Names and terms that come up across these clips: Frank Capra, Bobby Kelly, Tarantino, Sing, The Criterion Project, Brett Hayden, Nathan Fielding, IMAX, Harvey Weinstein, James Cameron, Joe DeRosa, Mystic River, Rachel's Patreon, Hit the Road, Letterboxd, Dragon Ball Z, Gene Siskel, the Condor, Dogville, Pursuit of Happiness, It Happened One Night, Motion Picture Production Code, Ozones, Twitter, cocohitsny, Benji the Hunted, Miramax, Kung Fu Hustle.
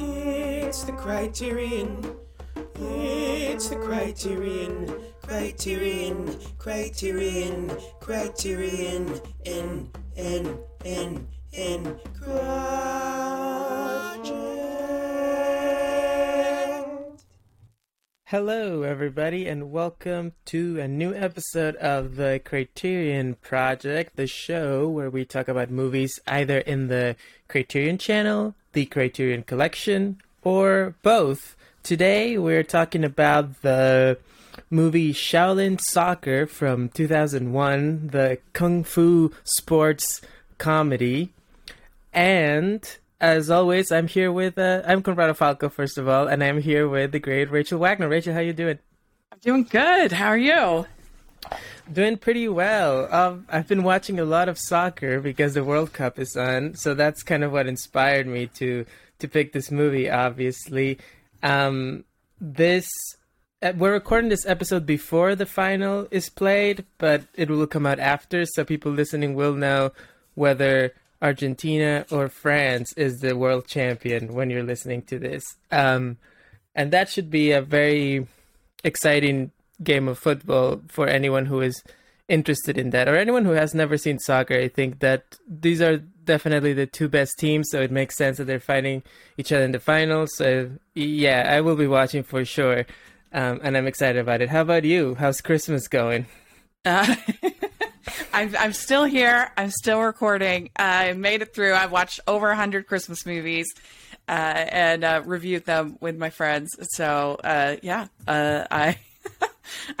It's the Criterion. It's the Criterion. Criterion. Criterion. Criterion. In. Hello, everybody, and welcome to a new episode of the Criterion Project, the show where we talk about movies either in the Criterion Channel, the Criterion Collection, or both. Today, we're talking about the movie Shaolin Soccer from 2001, the Kung Fu sports comedy, and... as always, I'm here with, I'm Conrado Falco, first of all, and I'm here with the great Rachel Wagner. Rachel, how you doing? I'm doing good. How are you? Doing pretty well. I've been watching a lot of soccer because the World Cup is on, so that's kind of what inspired me to pick this movie, obviously. We're recording this episode before the final is played, but it will come out after, so people listening will know whether... Argentina or France is the world champion when you're listening to this. And that should be a very exciting game of football for anyone who is interested in that, or anyone who has never seen soccer. I think that these are definitely the two best teams, so it makes sense that they're fighting each other in the finals. So yeah, I will be watching for sure. And I'm excited about it. How about you? How's Christmas going? I'm still here. I'm still recording. I made it through. I've watched over 100 Christmas movies and reviewed them with my friends. So, I'm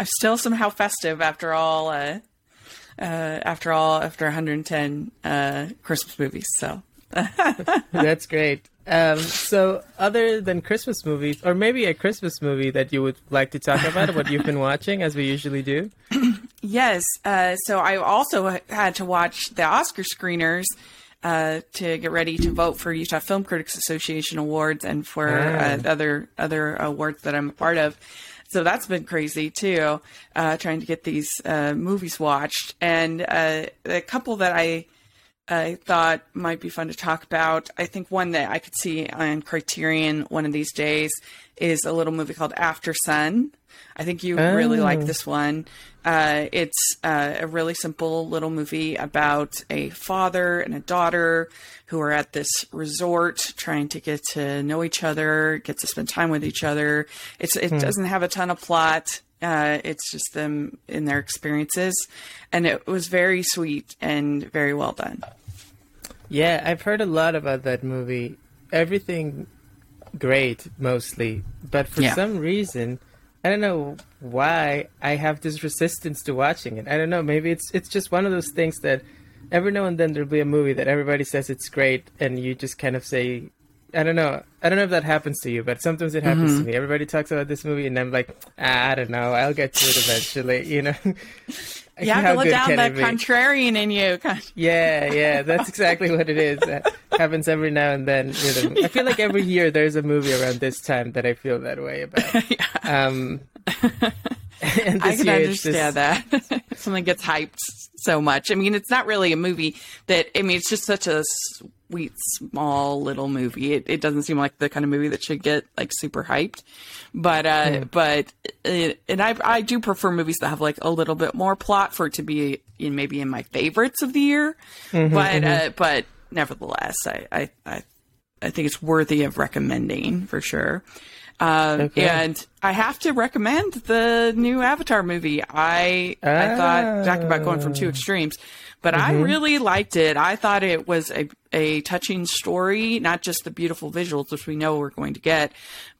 still somehow festive after all, after 110 Christmas movies. So that's great. So other than Christmas movies, or maybe a Christmas movie that you would like to talk about, what you've been watching, as we usually do? Yes. So I also had to watch the Oscar screeners to get ready to vote for Utah Film Critics Association Awards and for other awards that I'm a part of. So that's been crazy, too, trying to get these movies watched. And a couple that I thought might be fun to talk about. I think one that I could see on Criterion one of these days is a little movie called Aftersun. I think you really like this one. It's a really simple little movie about a father and a daughter who are at this resort trying to get to know each other, get to spend time with each other. It doesn't have a ton of plot. It's just them in their experiences, and it was very sweet and very well done. Yeah, I've heard a lot about that movie. Everything great, mostly, but for some reason, I don't know why I have this resistance to watching it. I don't know. Maybe it's just one of those things that every now and then there'll be a movie that everybody says it's great, and you just kind of say, I don't know. I don't know if that happens to you, but sometimes it happens to me. Everybody talks about this movie, and I'm like, I don't know. I'll get to it eventually, you know. You have to let down that contrarian in you. Yeah, that's exactly what it is. That happens every now and then. I feel like every year there's a movie around this time that I feel that way about. And I can understand that. Something gets hyped so much. I mean, it's not really a movie it's just such a sweet, small little movie. It doesn't seem like the kind of movie that should get like super hyped. But I do prefer movies that have like a little bit more plot for it to be maybe in my favorites of the year. But nevertheless, I think it's worthy of recommending for sure. And I have to recommend the new Avatar movie. I thought, talking about going from two extremes, but I really liked it. I thought it was a touching story, not just the beautiful visuals, which we know we're going to get,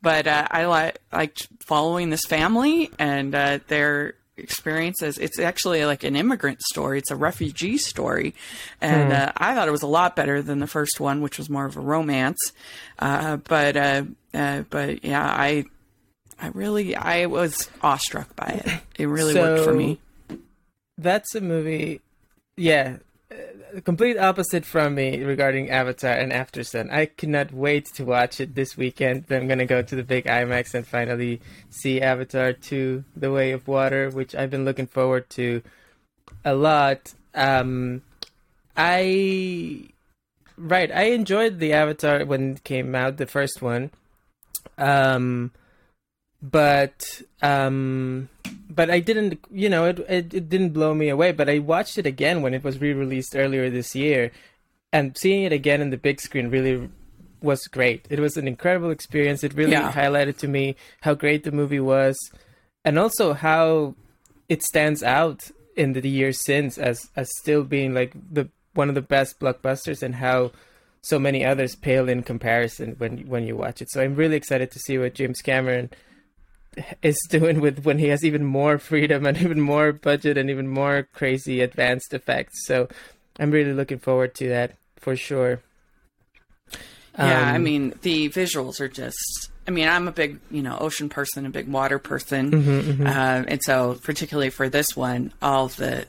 but I liked following this family and their experiences. It's actually like an immigrant story. It's a refugee story. And I thought it was a lot better than the first one, which was more of a romance. I was awestruck by it. It really worked for me. That's a movie. Yeah. Complete opposite from me regarding Avatar and Aftersun. I cannot wait to watch it this weekend. I'm going to go to the big IMAX and finally see Avatar 2, The Way of Water, which I've been looking forward to a lot. I Right. I enjoyed the Avatar when it came out, the first one. But I didn't, you know, it didn't blow me away, but I watched it again when it was re-released earlier this year, and seeing it again in the big screen really was great. It was an incredible experience. It really highlighted to me how great the movie was, and also how it stands out in the years since as still being like one of the best blockbusters, and how so many others pale in comparison when you watch it. So I'm really excited to see what James Cameron is doing when he has even more freedom and even more budget and even more crazy advanced effects. So I'm really looking forward to that for sure. Yeah, I mean, the visuals are just... I mean, I'm a big, ocean person, a big water person. Mm-hmm, mm-hmm. And so particularly for this one, all the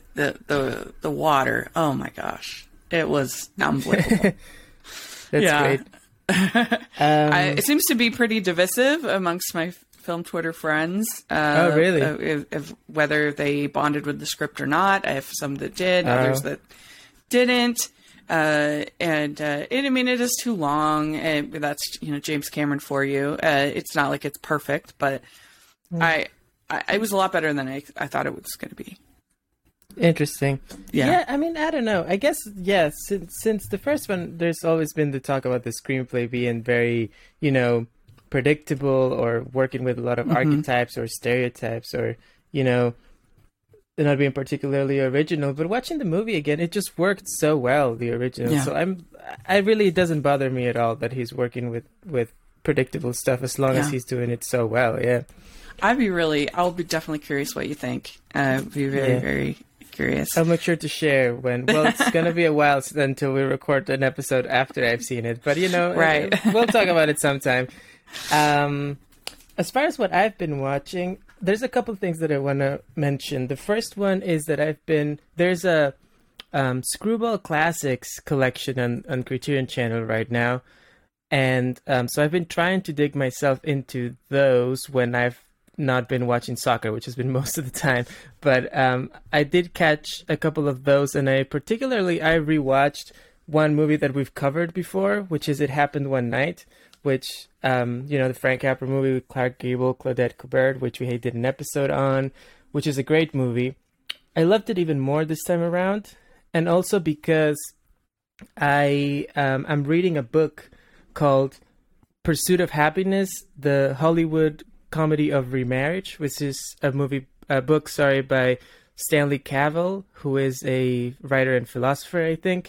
water, oh my gosh, it was unbelievable. That's great. It seems to be pretty divisive amongst my film Twitter friends. Oh, really? If whether they bonded with the script or not. I have some that did, others that didn't. It is too long, and that's, James Cameron for you. It's not like it's perfect, but it was a lot better than I thought it was going to be. Interesting. Yeah. I mean, I don't know. I guess, since the first one, there's always been the talk about the screenplay being very, predictable, or working with a lot of archetypes or stereotypes, or, not being particularly original. But watching the movie again, it just worked so well, the original. Yeah. So it doesn't bother me at all that he's working with predictable stuff, as long as he's doing it so well. Yeah, I'll be definitely curious what you think. Be very, very curious. I'll make sure to share when. Well, it's gonna be a while until we record an episode after I've seen it, but right? We'll talk about it sometime. As far as what I've been watching, there's a couple of things that I want to mention. The first one is that there's a Screwball Classics collection on Criterion Channel right now. And so I've been trying to dig myself into those when I've not been watching soccer, which has been most of the time. But I did catch a couple of those, and I rewatched one movie that we've covered before, which is It Happened One Night, which, the Frank Capra movie with Clark Gable, Claudette Colbert, which we did an episode on, which is a great movie. I loved it even more this time around. And also because I'm reading a book called Pursuit of Happiness, The Hollywood Comedy of Remarriage, which is a book by Stanley Cavell, who is a writer and philosopher, I think.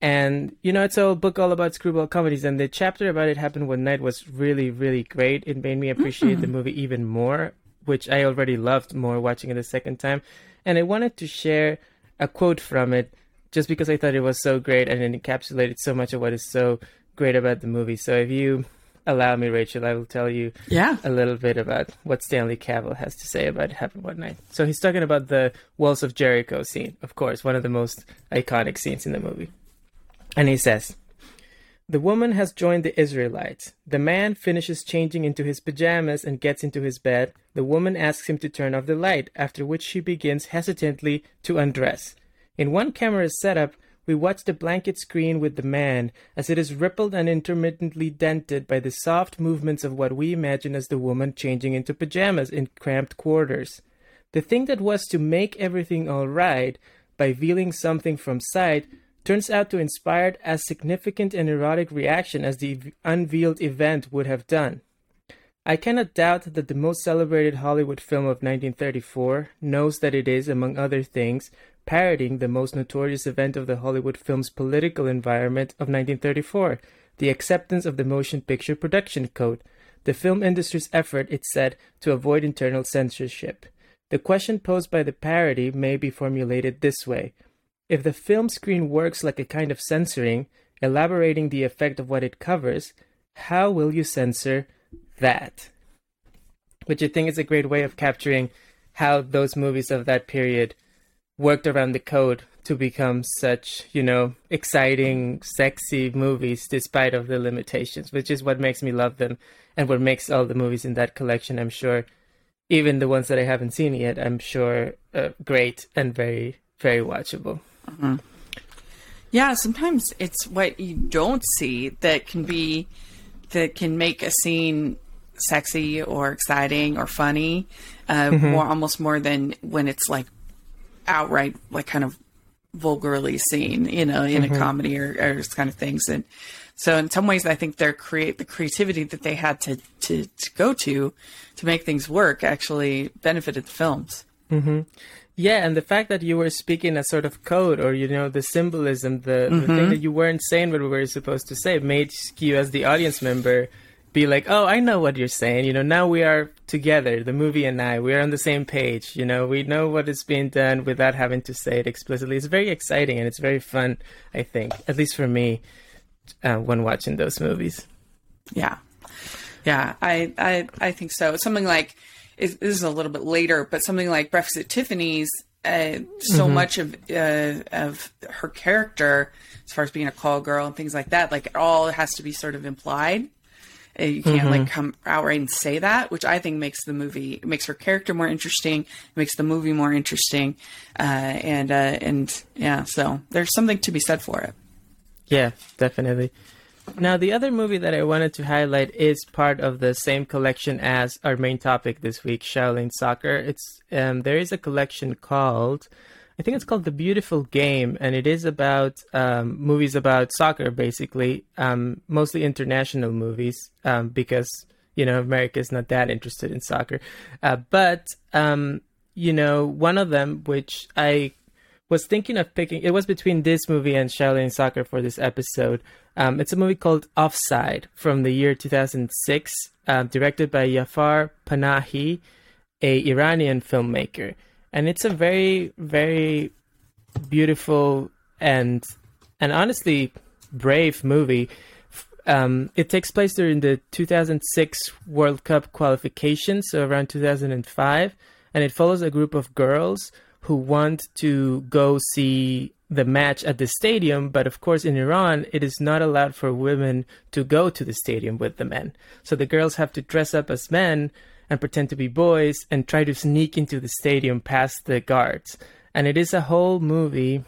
And, it's a book all about screwball comedies. And the chapter about It Happened One Night was really, really great. It made me appreciate the movie even more, which I already loved more watching it the second time. And I wanted to share a quote from it just because I thought it was so great, and it encapsulated so much of what is so great about the movie. So if you allow me, Rachel, I will tell you a little bit about what Stanley Cavell has to say about It Happened One Night. So he's talking about the Walls of Jericho scene, of course, one of the most iconic scenes in the movie. And he says, "The woman has joined the Israelites. The man finishes changing into his pajamas and gets into his bed. The woman asks him to turn off the light, after which she begins hesitantly to undress. In one camera setup, we watch the blanket screen with the man as it is rippled and intermittently dented by the soft movements of what we imagine as the woman changing into pajamas in cramped quarters. The thing that was to make everything all right by viewing something from sight turns out to inspire as significant an erotic reaction as the unveiled event would have done. I cannot doubt that the most celebrated Hollywood film of 1934 knows that it is, among other things, parodying the most notorious event of the Hollywood film's political environment of 1934, the acceptance of the Motion Picture Production Code, the film industry's effort, it said, to avoid internal censorship. The question posed by the parody may be formulated this way. If the film screen works like a kind of censoring, elaborating the effect of what it covers, how will you censor that?" Which I think is a great way of capturing how those movies of that period worked around the code to become such, exciting, sexy movies despite of the limitations, which is what makes me love them and what makes all the movies in that collection, I'm sure, even the ones that I haven't seen yet, I'm sure, great and very, very watchable. Mm-hmm. Yeah, sometimes it's what you don't see that can be, that can make a scene sexy or exciting or funny, more than when it's like outright, like kind of vulgarly seen, you know, in a comedy or this kind of things. And so in some ways I think their the creativity that they had to go to make things work actually benefited the films. Mm-hmm. Yeah, and the fact that you were speaking a sort of code, or, you know, the symbolism, the thing that you weren't saying what we were supposed to say, made you as the audience member be like, oh, I know what you're saying. You know, now we are together, the movie and I, we are on the same page. You know, we know what is being done without having to say it explicitly. It's very exciting and it's very fun, I think, at least for me, when watching those movies. Yeah. Yeah, I think so. Something like, this is a little bit later, but something like Breakfast at Tiffany's, so much of her character, as far as being a call girl and things like that, like it all has to be sort of implied. You can't like come outright and say that, which I think makes the movie, makes her character more interesting, makes the movie more interesting, and yeah, so there's something to be said for it. Yeah, definitely. Now, the other movie that I wanted to highlight is part of the same collection as our main topic this week, Shaolin Soccer. It's there is a collection called, I think it's called The Beautiful Game, and it is about movies about soccer, basically, mostly international movies, because, you know, America is not that interested in soccer. But you know, one of them, which I was thinking of picking, it was between this movie and Shaolin Soccer for this episode. It's a movie called Offside from the year 2006, directed by Jafar Panahi, a Iranian filmmaker. And it's a very, very beautiful and honestly brave movie. It takes place during the 2006 World Cup qualification, so around 2005. And it follows a group of girls who want to go see the match at the stadium, but of course in Iran it is not allowed for women to go to the stadium with the men. So the girls have to dress up as men and pretend to be boys and try to sneak into the stadium past the guards. And it is a whole movie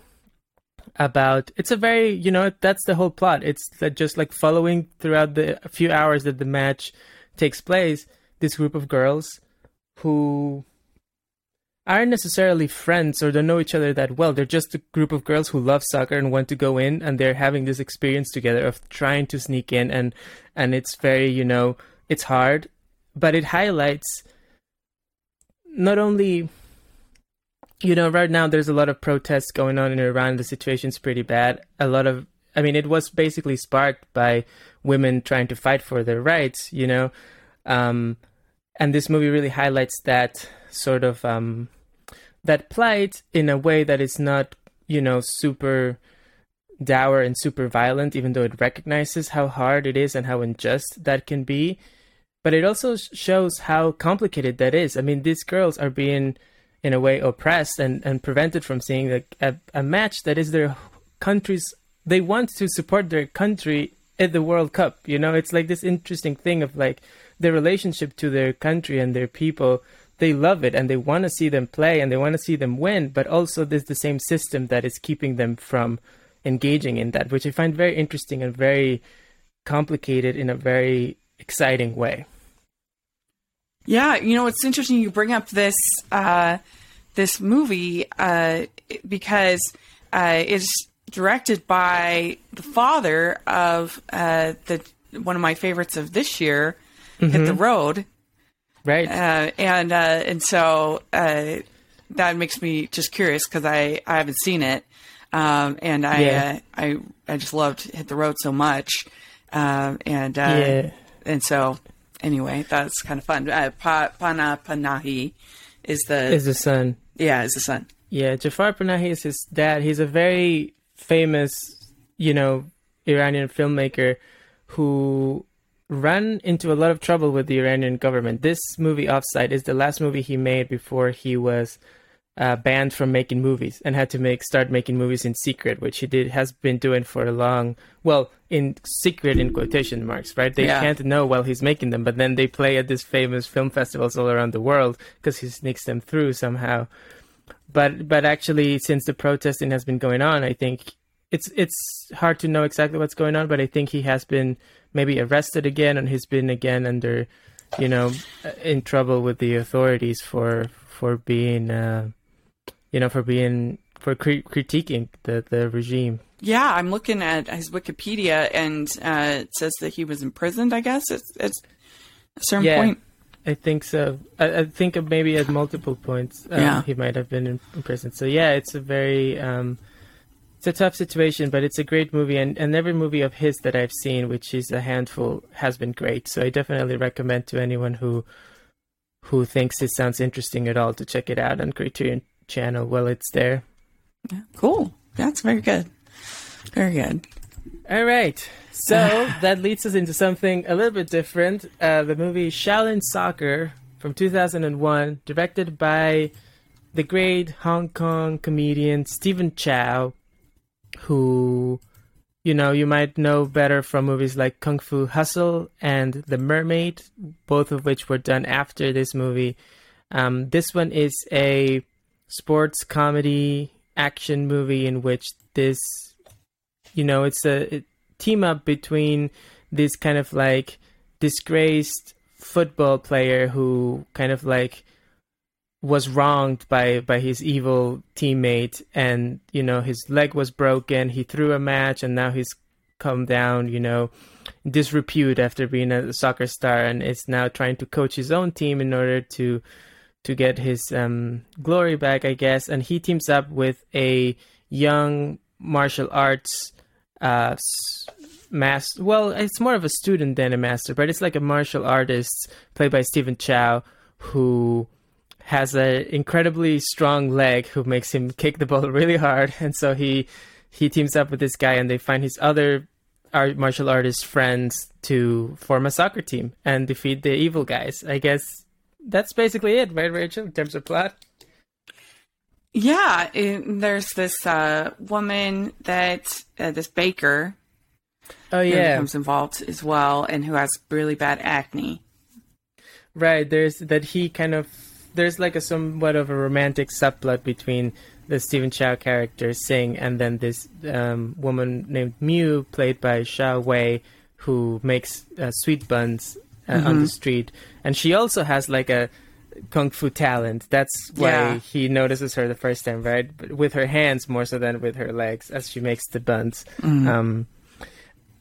about, it's a very, you know, that's the whole plot. It's just like following throughout the few hours that the match takes place, this group of girls who aren't necessarily friends or don't know each other that well. They're just a group of girls who love soccer and want to go in, and they're having this experience together of trying to sneak in, and it's very, you know, it's hard, but it highlights not only, you know, right now there's a lot of protests going on in Iran. The situation's pretty bad. It was basically sparked by women trying to fight for their rights, you know, and this movie really highlights that sort of that plight in a way that is not, you know, super dour and super violent, even though it recognizes how hard it is and how unjust that can be. But it also shows how complicated that is. I mean, these girls are being, in a way, oppressed and prevented from seeing a match that is their country's. They want to support their country at the World Cup. You know, it's like this interesting thing of like their relationship to their country and their people. They love it and they want to see them play and they want to see them win, but also there's the same system that is keeping them from engaging in that, which I find very interesting and very complicated in a very exciting way. Yeah, you know, it's interesting you bring up this this movie because it's directed by the father of one of my favorites of this year, Hit the Road. Right. And so that makes me just curious because I haven't seen it. I just loved Hit the Road so much. And so anyway, that's kind of fun. Panahi is the son. Yeah, is the son. Yeah. Jafar Panahi is his dad. He's a very famous, you know, Iranian filmmaker who run into a lot of trouble with the Iranian government. This movie, Offside, is the last movie he made before he was banned from making movies and had to start making movies in secret, which he has been doing for a long, well, in secret in quotation marks, right? They can't know while he's making them, but then they play at these famous film festivals all around the world because he sneaks them through somehow. But actually, since the protesting has been going on, I think it's hard to know exactly what's going on, but I think he has been maybe arrested again, and he's been again under, you know, in trouble with the authorities for critiquing the regime. Yeah, I'm looking at his Wikipedia, and it says that he was imprisoned, I guess, at a certain point. I think so. I think maybe at multiple points he might have been in prison. So yeah, it's a very it's a tough situation, but it's a great movie, and every movie of his that I've seen, which is a handful, has been great. So I definitely recommend to anyone who thinks it sounds interesting at all to check it out on Criterion Channel while it's there. Yeah, cool. That's very good. Very good. All right. So that leads us into something a little bit different. The movie Shaolin Soccer from 2001, directed by the great Hong Kong comedian Stephen Chow, who, you know, you might know better from movies like Kung Fu Hustle and The Mermaid, both of which were done after this movie. This one is a sports comedy action movie in which this, you know, it's a team up between this kind of like disgraced football player who kind of like was wronged by his evil teammate, and, you know, his leg was broken. He threw a match, and now he's come down, you know, disrepute after being a soccer star, and is now trying to coach his own team in order to get his glory back, I guess. And he teams up with a young martial arts master. Well, it's more of a student than a master, but it's like a martial artist played by Stephen Chow, who has an incredibly strong leg who makes him kick the ball really hard. And so he teams up with this guy, and they find his other martial artist friends to form a soccer team and defeat the evil guys. I guess that's basically it, right, Rachel, in terms of plot? Yeah, there's this woman that this baker who becomes involved as well, and who has really bad acne. Right, there's like a somewhat of a romantic subplot between the Stephen Chow character Sing and then this woman named Mew, played by Sha Wei, who makes sweet buns on the street, and she also has like a kung fu talent. That's why he notices her the first time, right? But with her hands more so than with her legs, as she makes the buns.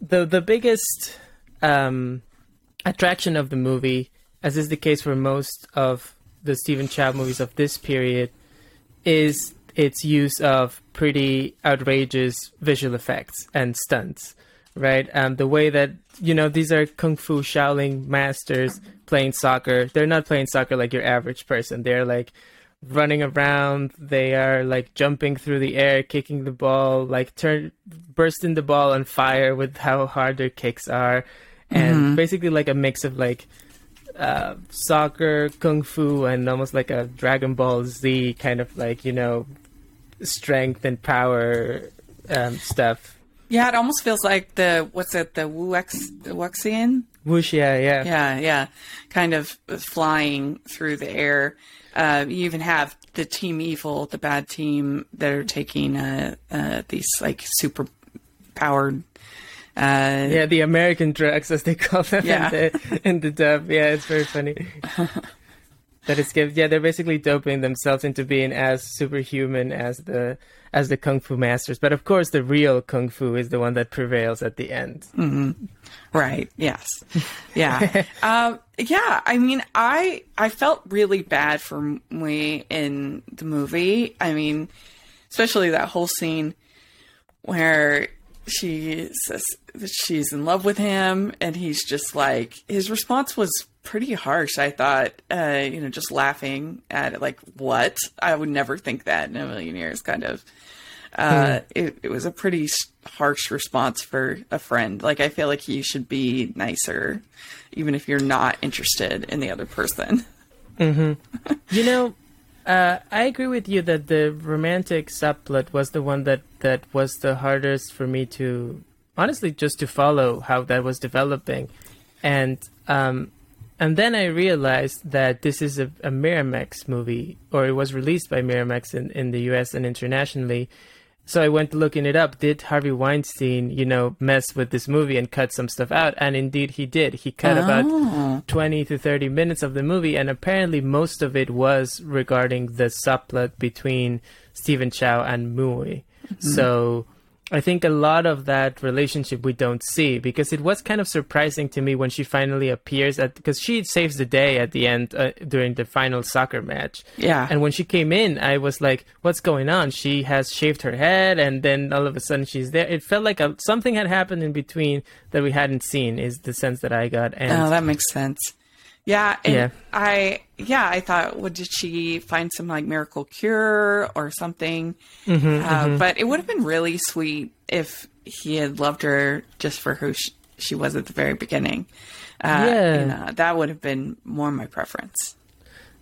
The biggest attraction of the movie, as is the case for most of the Stephen Chow movies of this period, is its use of pretty outrageous visual effects and stunts, right? The way that, you know, these are Kung Fu Shaolin masters playing soccer. They're not playing soccer like your average person. They're like running around. They are like jumping through the air, kicking the ball, like bursting the ball on fire with how hard their kicks are. And basically like a mix of like soccer, Kung Fu, and almost like a Dragon Ball Z kind of like, you know, strength and power stuff. Yeah, it almost feels like the Wuxian? Wuxia, yeah. Yeah. Kind of flying through the air. You even have the Team Evil, the bad team, that are taking these like super powered. The American drugs, as they call them in the dub. Yeah, it's very funny. They're basically doping themselves into being as superhuman as the Kung Fu masters. But of course, the real Kung Fu is the one that prevails at the end. Mm-hmm. Right. Yes. Yeah. I mean, I felt really bad for Mui in the movie. I mean, especially that whole scene where she says that she's in love with him, and he's just like, his response was pretty harsh, I thought, just laughing at it, like, what? I would never think that in a million years, kind of. It was a pretty harsh response for a friend. Like, I feel like you should be nicer, even if you're not interested in the other person. Mm-hmm. I agree with you that the romantic subplot was the one that was the hardest for me to, honestly, just to follow how that was developing. And then I realized that this is a Miramax movie, or it was released by Miramax in the US and internationally. So I went looking it up. Did Harvey Weinstein, you know, mess with this movie and cut some stuff out? And indeed he did. He cut about 20 to 30 minutes of the movie. And apparently most of it was regarding the subplot between Stephen Chow and Mui. Mm-hmm. So I think a lot of that relationship we don't see, because it was kind of surprising to me when she finally appears at, because she saves the day at the end during the final soccer match. Yeah. And when she came in, I was like, what's going on? She has shaved her head and then all of a sudden she's there. It felt like something had happened in between that we hadn't seen, is the sense that I got. And that makes sense. Yeah. And yeah. I thought, well, did she find some like miracle cure or something? Mm-hmm. But it would have been really sweet if he had loved her just for who she was at the very beginning. Yeah. You know, that would have been more my preference.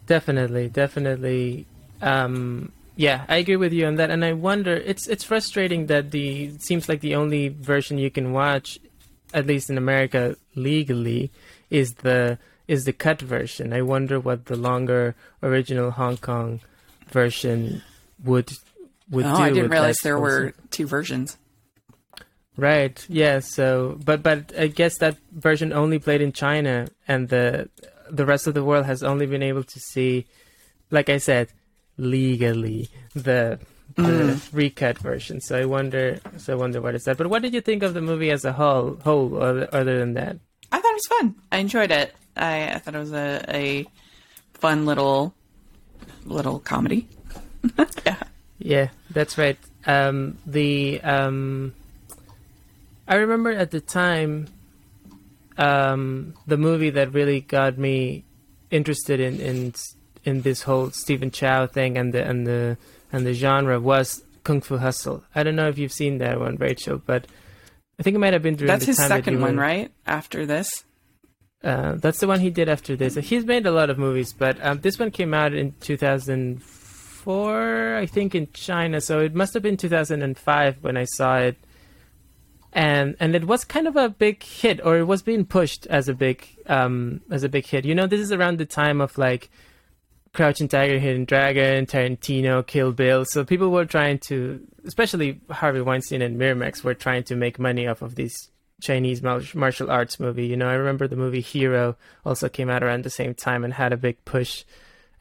Definitely. Yeah, I agree with you on that. And I wonder, it's frustrating that it seems like the only version you can watch, at least in America legally, is the cut version. I wonder what the longer original Hong Kong version would do. Oh, I didn't realize there were two versions. Right. Yeah. So, but I guess that version only played in China, and the rest of the world has only been able to see, like I said, legally the recut version. So I wonder what is that. But what did you think of the movie as a whole other than that? I thought it was fun. I enjoyed it. I thought it was a fun little comedy. Yeah, that's right. I remember at the time, the movie that really got me interested in this whole Stephen Chow thing and the genre was Kung Fu Hustle. I don't know if you've seen that one, Rachel, but I think it might have been during the time. That's his second one, right? After this. That's the one he did after this. He's made a lot of movies, but this one came out in 2004, I think, in China. So it must have been 2005 when I saw it. And it was kind of a big hit, or it was being pushed as a big hit. You know, this is around the time of like Crouching Tiger, Hidden Dragon, Tarantino, Kill Bill. So people were trying to, especially Harvey Weinstein and Miramax, were trying to make money off of these Chinese martial arts movie. You know, I remember the movie Hero also came out around the same time and had a big push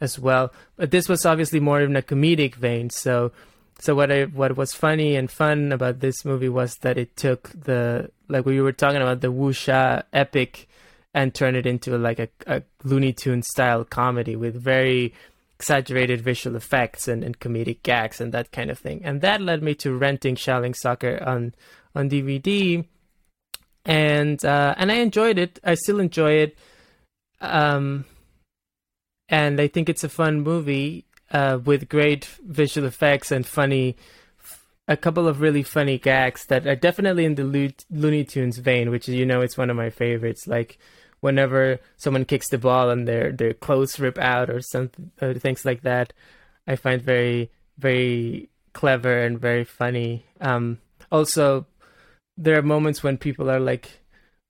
as well. But this was obviously more in a comedic vein. So what was funny and fun about this movie was that it took the, like we were talking about, the wuxia epic and turned it into like a Looney Tunes style comedy with very exaggerated visual effects and comedic gags and that kind of thing. And that led me to renting Shaolin Soccer on DVD. And I enjoyed it. I still enjoy it. And I think it's a fun movie with great visual effects and a couple of really funny gags that are definitely in the Looney Tunes vein, which, you know, it's one of my favorites. Like whenever someone kicks the ball and their clothes rip out or something, or things like that, I find very, very clever and very funny. Also, there are moments when people are like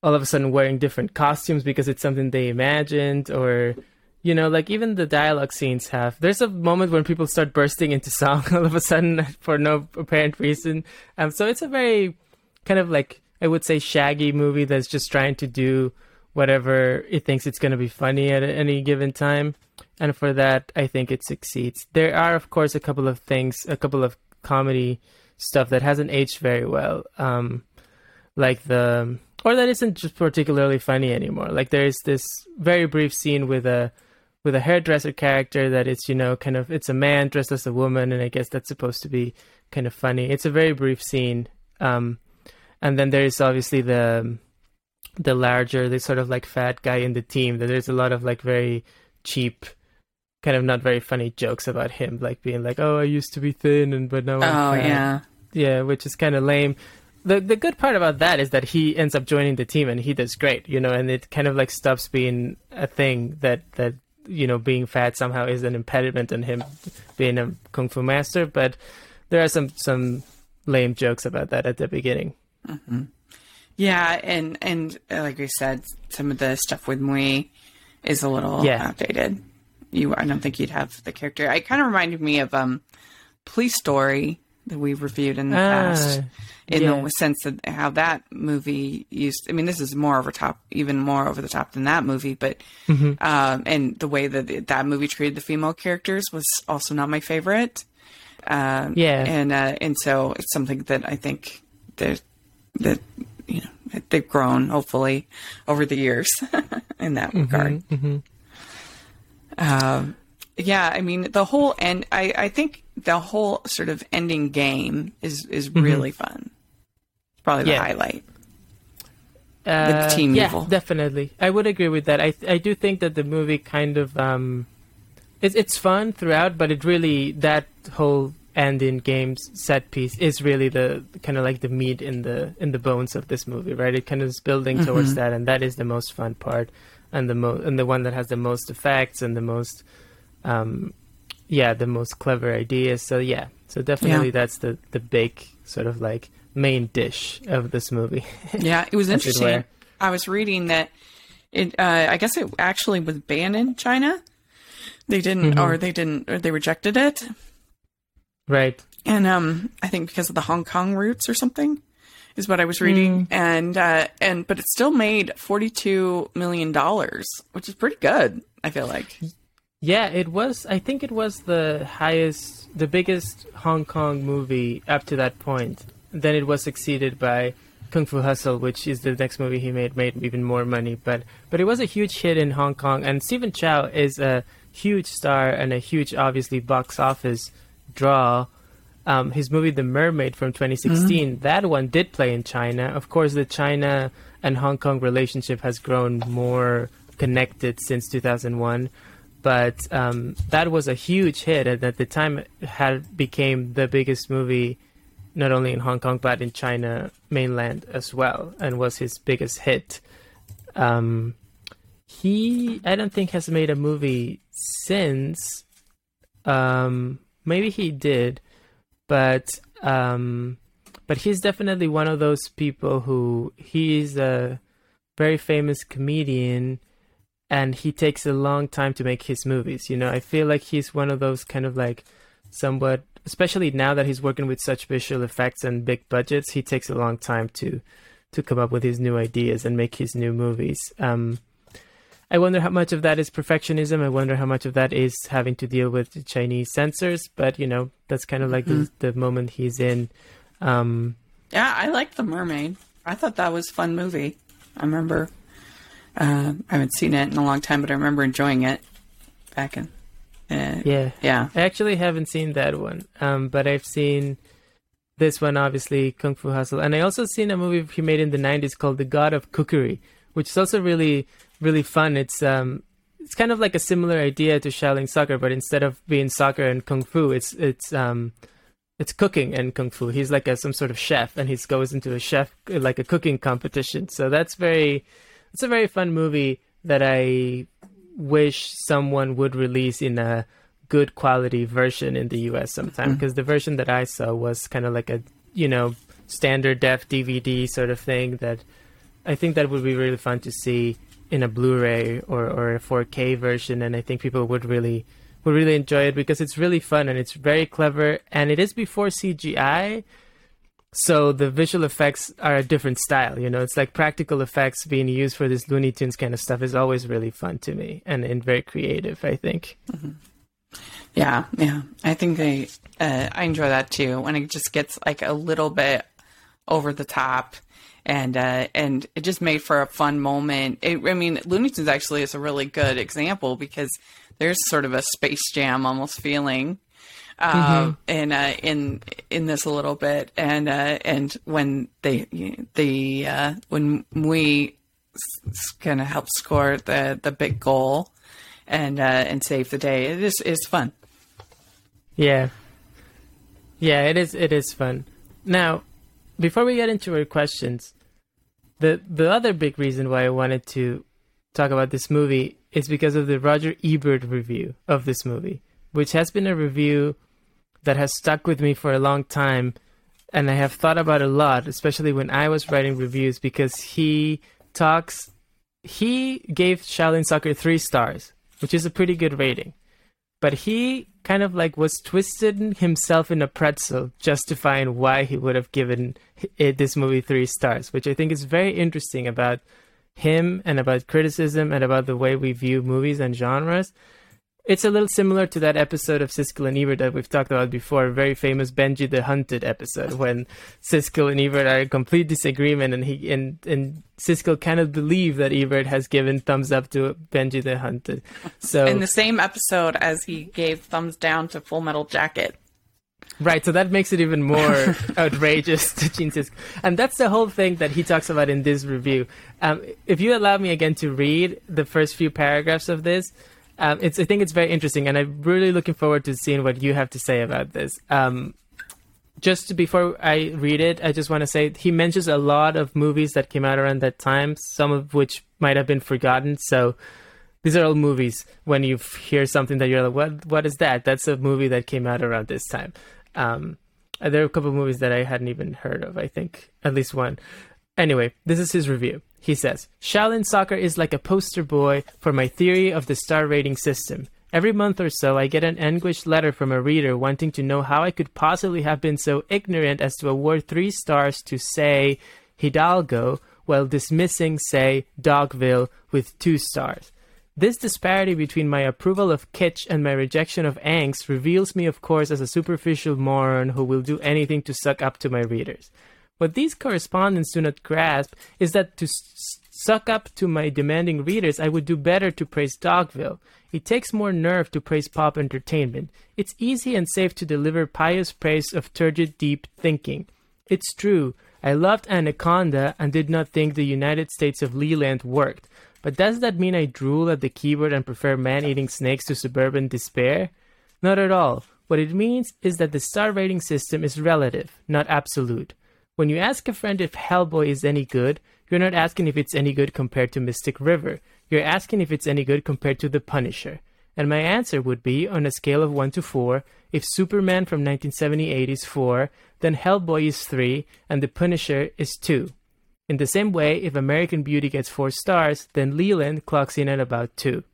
all of a sudden wearing different costumes because it's something they imagined, or, you know, like even the dialogue scenes have, there's a moment when people start bursting into song all of a sudden for no apparent reason. So it's a very kind of like, I would say, shaggy movie that's just trying to do whatever it thinks it's going to be funny at any given time. And for that, I think it succeeds. There are, of course, a couple of comedy stuff that hasn't aged very well. Or that isn't just particularly funny anymore. Like there is this very brief scene with a hairdresser character that is, you know, kind of, it's a man dressed as a woman, and I guess that's supposed to be kind of funny. It's a very brief scene. And then there is obviously the sort of like fat guy in the team, that there's a lot of like very cheap, kind of not very funny jokes about him, like being like, oh, I used to be thin but now I'm fat. Yeah, which is kind of lame. The good part about that is that he ends up joining the team and he does great, you know, and it kind of like stops being a thing that, you know, being fat somehow is an impediment in him being a kung fu master. But there are some lame jokes about that at the beginning. Mm-hmm. Yeah. And like you said, some of the stuff with Mui is a little outdated. I don't think you'd have the character. It kind of reminded me of Police Story, that we've reviewed in the past, in the sense of how that movie used. I mean, this is more over top, even more over the top than that movie, but and the way that that movie treated the female characters was also not my favorite. And so it's something that I think that you know they've grown hopefully over the years in that regard. Yeah, I mean, the whole end, I think the whole sort of ending game is really fun. It's probably the highlight. With Team Evil. Yeah, definitely. I would agree with that. I do think that the movie kind of, it's fun throughout, but it really, that whole ending game's set piece is really the kind of like the meat in the bones of this movie, right? It kind of is building towards that, and that is the most fun part and the one that has the most effects and the most... the most clever ideas. So definitely that's the big sort of like main dish of this movie. Yeah, it was interesting. I was reading that it. I guess it actually was banned in China. They didn't, or they rejected it. Right. And I think because of the Hong Kong roots or something, is what I was reading. And but it still made $42 million, which is pretty good. I feel like. Yeah, it was. I think it was the biggest Hong Kong movie up to that point. Then it was succeeded by Kung Fu Hustle, which is the next movie he made even more money. But it was a huge hit in Hong Kong, and Stephen Chow is a huge star and a huge, obviously, box office draw. His movie The Mermaid from 2016, that one did play in China. Of course, the China and Hong Kong relationship has grown more connected since 2001. But that was a huge hit, and at the time it had became the biggest movie, not only in Hong Kong but in China mainland as well, and was his biggest hit. He, I don't think, has made a movie since. Maybe he did, but he's definitely one of those people who he's a very famous comedian. And he takes a long time to make his movies. You know, I feel like he's one of those kind of like somewhat, especially now that he's working with such visual effects and big budgets, he takes a long time to come up with his new ideas and make his new movies. I wonder how much of that is perfectionism. I wonder how much of that is having to deal with Chinese censors. But, you know, that's kind of like the moment he's in. Yeah, I liked The Mermaid. I thought that was a fun movie. I remember... I haven't seen it in a long time, but I remember enjoying it back in... Yeah. I actually haven't seen that one, but I've seen this one, obviously, Kung Fu Hustle. And I also seen a movie he made in the 90s called The God of Kukuri, which is also really, really fun. It's kind of like a similar idea to Shaolin Soccer, but instead of being soccer and Kung Fu, it's cooking and Kung Fu. He's like some sort of chef, and he goes into a chef, like a cooking competition. So that's very... It's a very fun movie that I wish someone would release in a good quality version in the US sometime, because the version that I saw was kind of like a, you know, standard def DVD sort of thing that I think that would be really fun to see in a Blu-ray or a 4K version. And I think people would really enjoy it because it's really fun and it's very clever, and it is before CGI. So the visual effects are a different style, you know. It's like practical effects being used for this Looney Tunes kind of stuff is always really fun to me and very creative, I think. Yeah. I think I enjoy that too, when it just gets like a little bit over the top and it just made for a fun moment. Looney Tunes actually is a really good example because there's sort of a Space Jam almost feeling. In this a little bit, and when we kind of help score the big goal and save the day, it's fun. Yeah, it is fun. Now, before we get into our questions, the other big reason why I wanted to talk about this movie is because of the Roger Ebert review of this movie, which has been a review that has stuck with me for a long time, and I have thought about a lot, especially when I was writing reviews, because he gave Shaolin Soccer 3 stars, which is a pretty good rating, but he kind of like was twisted himself in a pretzel, justifying why he would have given it, this movie 3 stars, which I think is very interesting about him and about criticism and about the way we view movies and genres. It's a little similar to that episode of Siskel and Ebert that we've talked about before, a very famous Benji the Hunted episode, when Siskel and Ebert are in complete disagreement, and Siskel cannot believe that Ebert has given thumbs up to Benji the Hunted. So in the same episode as he gave thumbs down to Full Metal Jacket. Right, so that makes it even more outrageous to Gene Siskel. And that's the whole thing that he talks about in this review. If you allow me again to read the first few paragraphs of this, I think it's very interesting, and I'm really looking forward to seeing what you have to say about this. Just before I read it, I just want to say he mentions a lot of movies that came out around that time, some of which might have been forgotten. So these are all movies when you hear something that you're like, what is that? That's a movie that came out around this time. There are a couple of movies that I hadn't even heard of, I think, at least one. Anyway, this is his review. He says, Shaolin Soccer is like a poster boy for my theory of the star rating system. Every month or so, I get an anguished letter from a reader wanting to know how I could possibly have been so ignorant as to award 3 stars to, say, Hidalgo, while dismissing, say, Dogville with 2 stars. This disparity between my approval of kitsch and my rejection of angst reveals me, of course, as a superficial moron who will do anything to suck up to my readers. What these correspondents do not grasp is that to suck up to my demanding readers, I would do better to praise Dogville. It takes more nerve to praise pop entertainment. It's easy and safe to deliver pious praise of turgid deep thinking. It's true, I loved Anaconda and did not think the United States of Leland worked. But does that mean I drool at the keyboard and prefer man-eating snakes to suburban despair? Not at all. What it means is that the star rating system is relative, not absolute. When you ask a friend if Hellboy is any good, you're not asking if it's any good compared to Mystic River. You're asking if it's any good compared to The Punisher. And my answer would be, on a scale of 1 to 4, if Superman from 1978 is 4, then Hellboy is 3, and The Punisher is 2. In the same way, if American Beauty gets 4 stars, then Leland clocks in at about 2.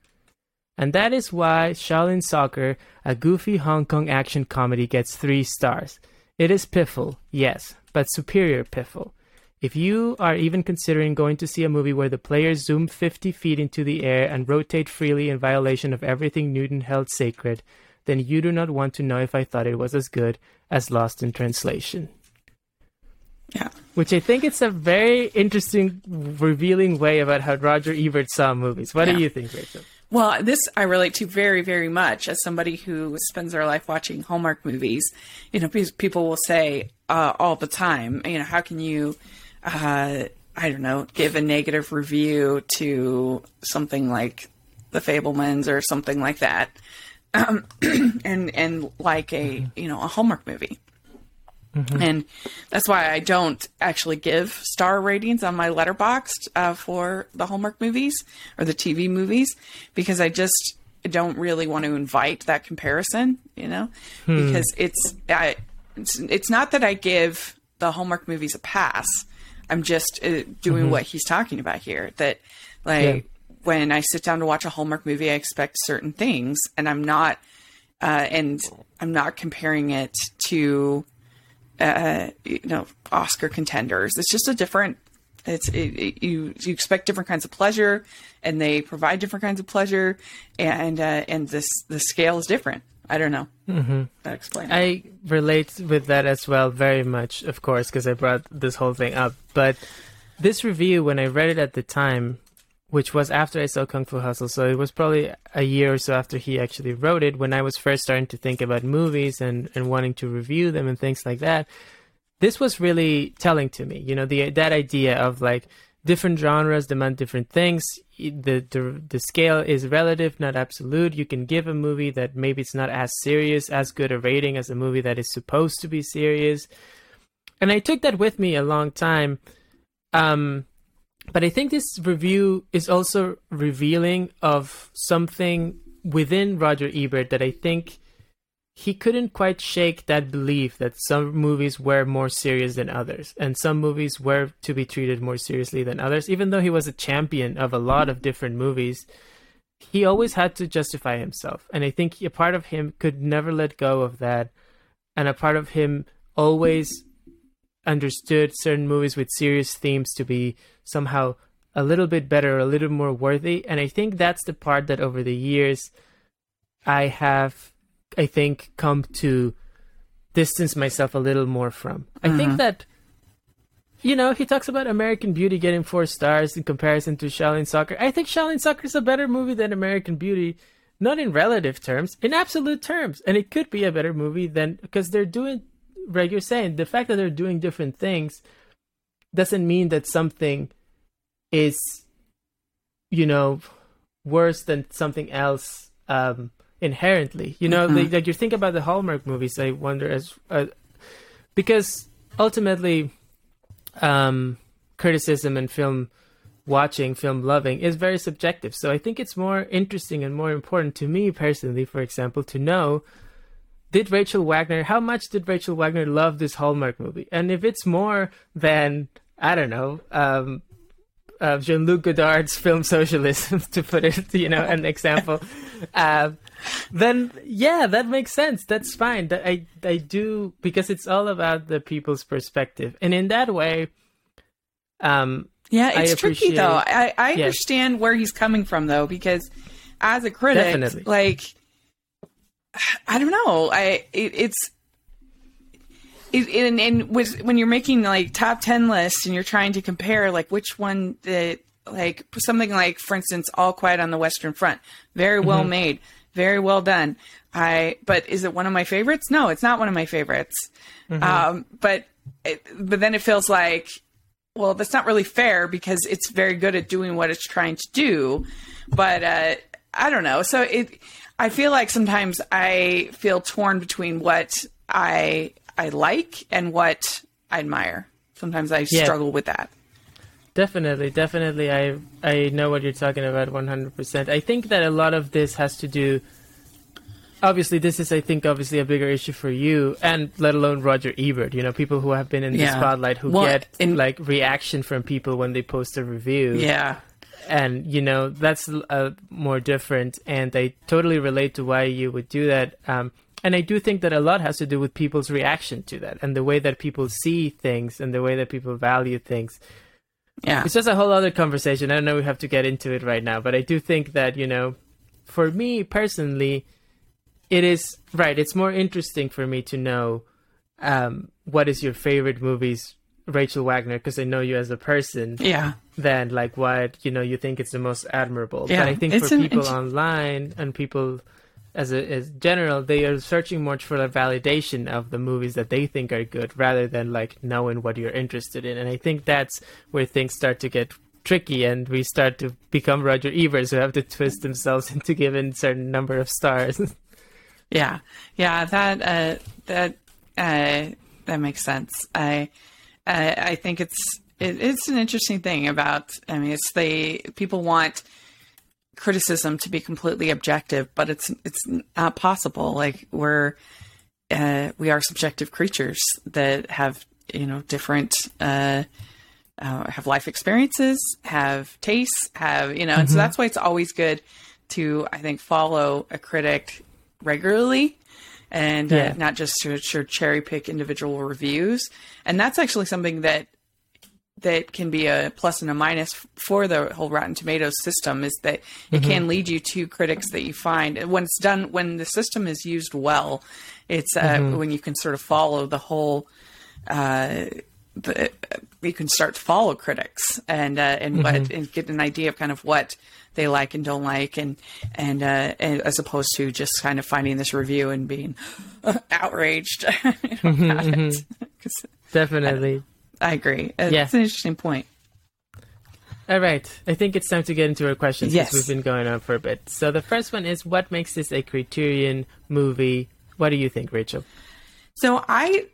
And that is why Shaolin Soccer, a goofy Hong Kong action comedy, gets 3 stars. It is piffle, yes, but superior piffle. If you are even considering going to see a movie where the players zoom 50 feet into the air and rotate freely in violation of everything Newton held sacred, then you do not want to know if I thought it was as good as Lost in Translation. Yeah. Which I think it's a very interesting, revealing way about how Roger Ebert saw movies. What do you think, Rachel? Well, this I relate to very, very much as somebody who spends their life watching Hallmark movies. You know, people will say all the time, you know, how can you, give a negative review to something like The Fabelmans or something like that, and like a Hallmark movie. Mm-hmm. And that's why I don't actually give star ratings on my Letterboxd for the Hallmark movies or the TV movies, because I just don't really want to invite that comparison, because it's not that I give the Hallmark movies a pass. I'm just doing what he's talking about here, that when I sit down to watch a Hallmark movie, I expect certain things, and I'm not comparing it to Oscar contenders. It's just a different. You expect different kinds of pleasure, and they provide different kinds of pleasure, and the scale is different. I don't know. Mm-hmm. That explains. I relate with that as well, very much, of course, because I brought this whole thing up. But this review, when I read it at the time, which was after I saw Kung Fu Hustle, so it was probably a year or so after he actually wrote it, when I was first starting to think about movies and wanting to review them and things like that, this was really telling to me. You know, that idea of like different genres demand different things. The scale is relative, not absolute. You can give a movie that maybe it's not as serious, as good a rating as a movie that is supposed to be serious. And I took that with me a long time. But I think this review is also revealing of something within Roger Ebert that I think he couldn't quite shake, that belief that some movies were more serious than others, and some movies were to be treated more seriously than others, even though he was a champion of a lot of different movies. he always had to justify himself. And I think a part of him could never let go of that. And a part of him always understood certain movies with serious themes to be somehow a little bit better, a little more worthy. And I think that's the part that over the years I have, I think, come to distance myself a little more from. I think that, you know, he talks about American Beauty getting 4 stars in comparison to Shaolin Soccer. I think Shaolin Soccer is a better movie than American Beauty, not in relative terms, in absolute terms. And it could be a better movie than, because they're doing, like you're saying, the fact that they're doing different things doesn't mean that something is, you know, worse than something else inherently. You know, like you think about the Hallmark movies, I wonder, as because ultimately... criticism and film watching, film loving is very subjective. So I think it's more interesting and more important to me personally, for example, to know, did Rachel Wagner, how much did Rachel Wagner love this Hallmark movie? And if it's more than, I don't know, Jean-Luc Godard's film Socialism, to put it, you know, an example, then yeah, that makes sense. That's fine. I do, because it's all about the people's perspective. And in that way, yeah, it's tricky though. I understand where he's coming from though, because as a critic, definitely. Like, I don't know. And with, when you're making like top 10 lists and you're trying to compare like which one that, like something like, for instance, All Quiet on the Western Front, very well made, very well done. But is it one of my favorites? No, it's not one of my favorites. But then it feels like, well, that's not really fair because it's very good at doing what it's trying to do. But I don't know. So I feel like sometimes I feel torn between what I like and what I admire. Sometimes I struggle with that. Definitely. I know what you're talking about 100%. I think that a lot of this has to do, obviously this is, I think, obviously a bigger issue for you, and let alone Roger Ebert, you know, people who have been in the spotlight who get reaction from people when they post a review. Yeah. And, you know, that's more different. And I totally relate to why you would do that. And I do think that a lot has to do with people's reaction to that and the way that people see things and the way that people value things. Yeah. It's just a whole other conversation. I don't know we have to get into it right now, but I do think that, you know, for me personally, it is right. It's more interesting for me to know what is your favorite movies, Rachel Wagner, because I know you as a person. Yeah. Than like what, you know, you think it's the most admirable. Yeah. But I think it's for people online and people... As general, they are searching more for the validation of the movies that they think are good rather than like knowing what you're interested in. And I think that's where things start to get tricky and we start to become Roger Ebert, who have to twist themselves into given certain number of stars. Yeah. That makes sense. I think it's an interesting thing about, I mean, it's the people want criticism to be completely objective, but it's not possible. Like we are subjective creatures that have, you know, different, have life experiences, have tastes, have, you know, and so that's why it's always good to, I think, follow a critic regularly and not just to cherry pick individual reviews. And that's actually something that can be a plus and a minus for the whole Rotten Tomatoes system, is that it can lead you to critics that you find. When it's done, when the system is used well, it's when you can sort of follow the whole, you can start to follow critics and get an idea of kind of what they like and don't like, and as opposed to just kind of finding this review and being outraged about it. Definitely. I agree. It's an interesting point. All right. I think it's time to get into our questions because we've been going on for a bit. So the first one is, what makes this a Criterion movie? What do you think, Rachel? So I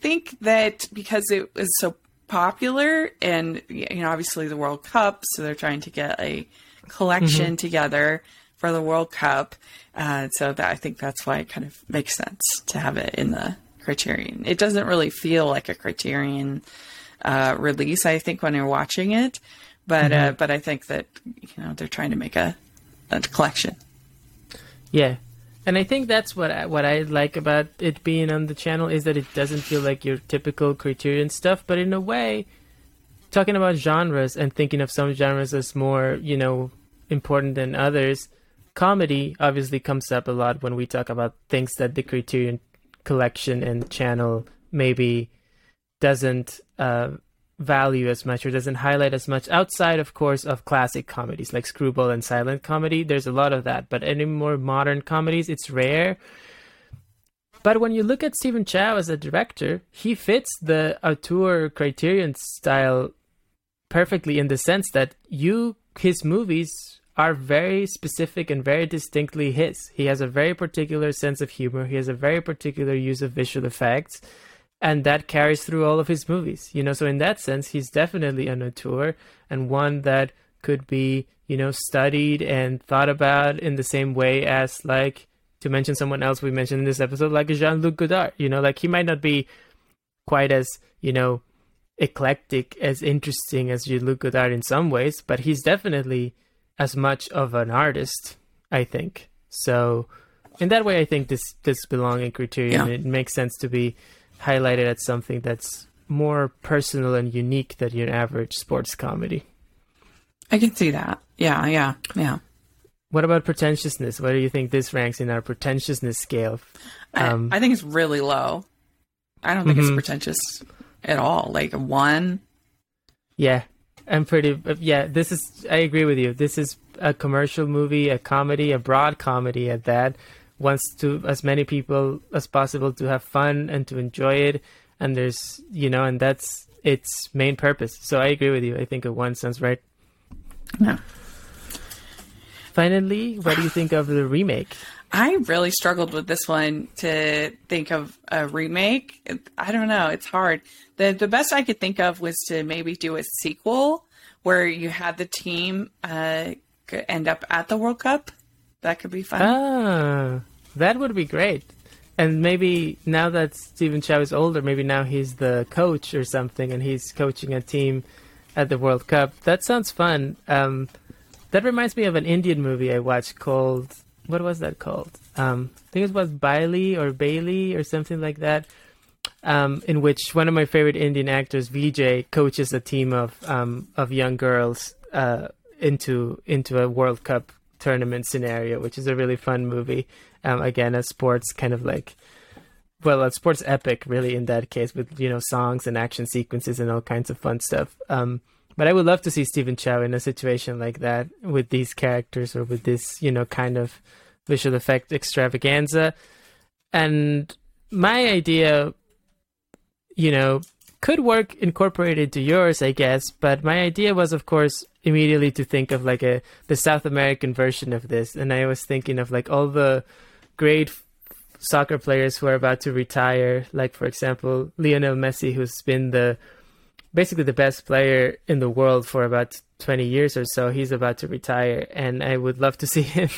think that because it was so popular and, you know, obviously the World Cup, so they're trying to get a collection together for the World Cup. So I think that's why it kind of makes sense to have it in the Criterion. It doesn't really feel like a Criterion release, I think, when you're watching it, but I think that, you know, they're trying to make a collection. Yeah. And I think that's what I like about it being on the channel is that it doesn't feel like your typical Criterion stuff, but in a way, talking about genres and thinking of some genres as more, you know, important than others, comedy obviously comes up a lot when we talk about things that the Criterion Collection and channel maybe doesn't value as much or doesn't highlight as much, outside, of course, of classic comedies like screwball and silent comedy. There's a lot of that, but any more modern comedies, it's rare. But when you look at Stephen Chow as a director, he fits the auteur Criterion style perfectly in the sense that his movies are very specific and very distinctly his. He has a very particular sense of humor. He has a very particular use of visual effects, and that carries through all of his movies, you know. So in that sense, he's definitely an auteur and one that could be, you know, studied and thought about in the same way as, like, to mention someone else we mentioned in this episode, like Jean-Luc Godard, you know, like he might not be quite as, you know, eclectic, as interesting as Jean-Luc Godard in some ways, but he's definitely as much of an artist, I think. So in that way, I think this belongs in Criterion. Yeah. It makes sense to be highlighted as something that's more personal and unique than your average sports comedy. I can see that. Yeah. What about pretentiousness? Where do you think this ranks in our pretentiousness scale? I think it's really low. I don't think it's pretentious at all. Like a 1. Yeah, I agree with you. This is a commercial movie, a comedy, a broad comedy at that. Wants to as many people as possible to have fun and to enjoy it. And there's, you know, and that's its main purpose. So I agree with you. I think a 1 sounds right. Yeah. Finally, what do you think of the remake? I really struggled with this one to think of a remake. I don't know. It's hard. The best I could think of was to maybe do a sequel where you had the team end up at the World Cup. That could be fun. Ah, that would be great. And maybe now that Stephen Chow is older, maybe now he's the coach or something, and he's coaching a team at the World Cup. That sounds fun. That reminds me of an Indian movie I watched called, what was that called? I think it was Bailey or something like that, in which one of my favorite Indian actors, Vijay, coaches a team of young girls into a World Cup tournament scenario, which is a really fun movie. Again, a sports kind of like, well, a sports epic really in that case, with, you know, songs and action sequences and all kinds of fun stuff. But I would love to see Stephen Chow in a situation like that with these characters or with this, you know, kind of visual effect extravaganza. And my idea, you know, could work incorporated to yours, I guess. But my idea was, of course, immediately to think of like the South American version of this. And I was thinking of like all the great soccer players who are about to retire. Like, for example, Lionel Messi, who's been basically the best player in the world for about 20 years or so. He's about to retire, and I would love to see him,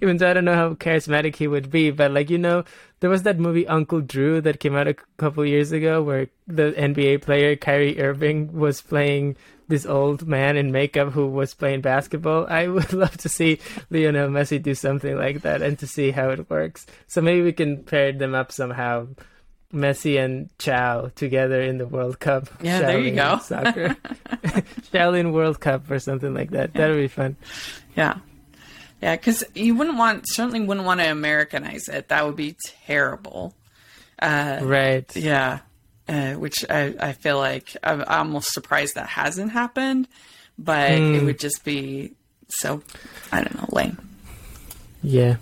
even though I don't know how charismatic he would be. But, like, you know, there was that movie Uncle Drew that came out a couple years ago where the NBA player Kyrie Irving was playing this old man in makeup who was playing basketball. I would love to see Lionel Messi do something like that and to see how it works. So maybe we can pair them up somehow. Messi and Chow together in the World Cup. Yeah, Shaolin, there you go. Soccer. Shaolin World Cup or something like that. Yeah. That would be fun. Yeah. Yeah, because you certainly wouldn't want to Americanize it. That would be terrible. Right. Yeah. Which I feel like I'm almost surprised that hasn't happened, but it would just be so, I don't know, lame. Yeah.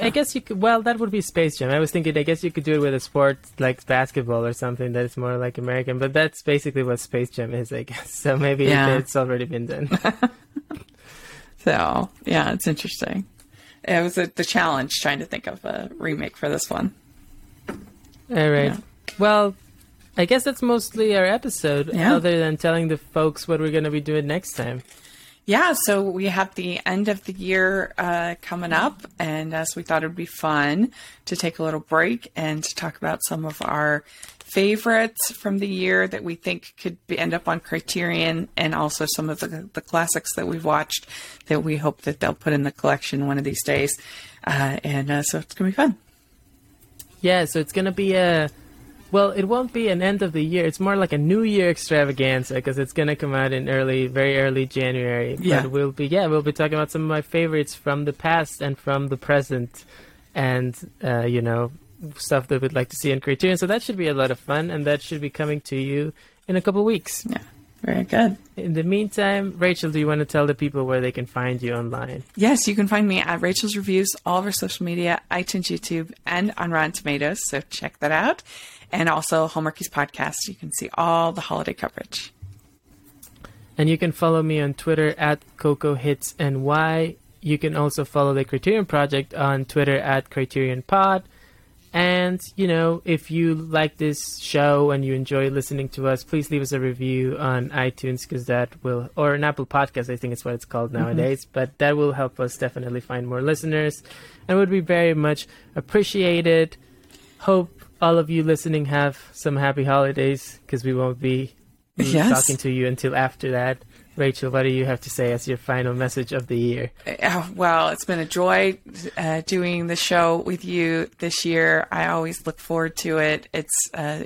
I guess you could. Well, that would be Space Jam. I was thinking, I guess you could do it with a sport like basketball or something that is more like American. But that's basically what Space Jam is, I guess. So maybe it's already been done. So yeah, it's interesting. It was the challenge trying to think of a remake for this one. All right. Yeah. Well, I guess that's mostly our episode. Other than telling the folks what we're going to be doing next time. Yeah, so we have the end of the year coming up, and as we thought it would be fun to take a little break and to talk about some of our favorites from the year that we think could be, end up on Criterion, and also some of the classics that we've watched that we hope that they'll put in the collection one of these days. So it's going to be fun. Yeah, so it's going to be a... Well, it won't be an end of the year. It's more like a New Year extravaganza because it's going to come out in very early January. Yeah. But we'll be talking about some of my favorites from the past and from the present and, stuff that we'd like to see in Criterion. So that should be a lot of fun, and that should be coming to you in a couple of weeks. Yeah. Very good. In the meantime, Rachel, do you want to tell the people where they can find you online? Yes, you can find me at Rachel's Reviews, all of our social media, iTunes, YouTube, and on Rotten Tomatoes. So check that out. And also Hallmarkies Podcast. You can see all the holiday coverage. And you can follow me on Twitter at CocoHitsNY. You can also follow the Criterion Project on Twitter at CriterionPod. And, if you like this show and you enjoy listening to us, please leave us a review on iTunes or an Apple Podcast, I think it's what it's called nowadays, but that will help us definitely find more listeners and would be very much appreciated. Hope all of you listening have some happy holidays because we won't be talking to you until after that. Rachel, what do you have to say as your final message of the year? Well, it's been a joy doing the show with you this year. I always look forward to it. It's a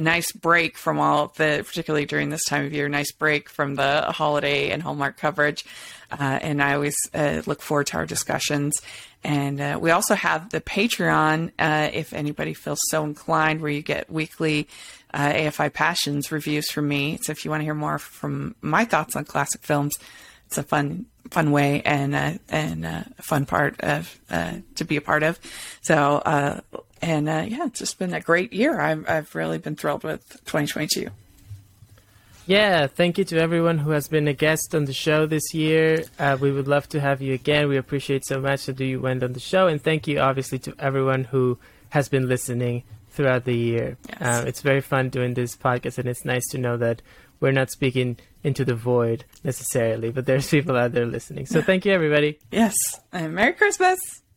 nice break from all of the, particularly during this time of year, nice break from the holiday and Hallmark coverage. And I always look forward to our discussions. And we also have the Patreon, if anybody feels so inclined, where you get weekly AFI Passions reviews from me. So if you want to hear more from my thoughts on classic films, it's a fun way and a fun part of to be a part of. So it's just been a great year. I've really been thrilled with 2022. Yeah, thank you to everyone who has been a guest on the show this year. We would love to have you again. We appreciate so much that you went on the show, and thank you obviously to everyone who has been listening throughout the year. Yes. It's very fun doing this podcast, and it's nice to know that we're not speaking into the void necessarily, but there's people out there listening. So thank you, everybody. Yes. And Merry Christmas.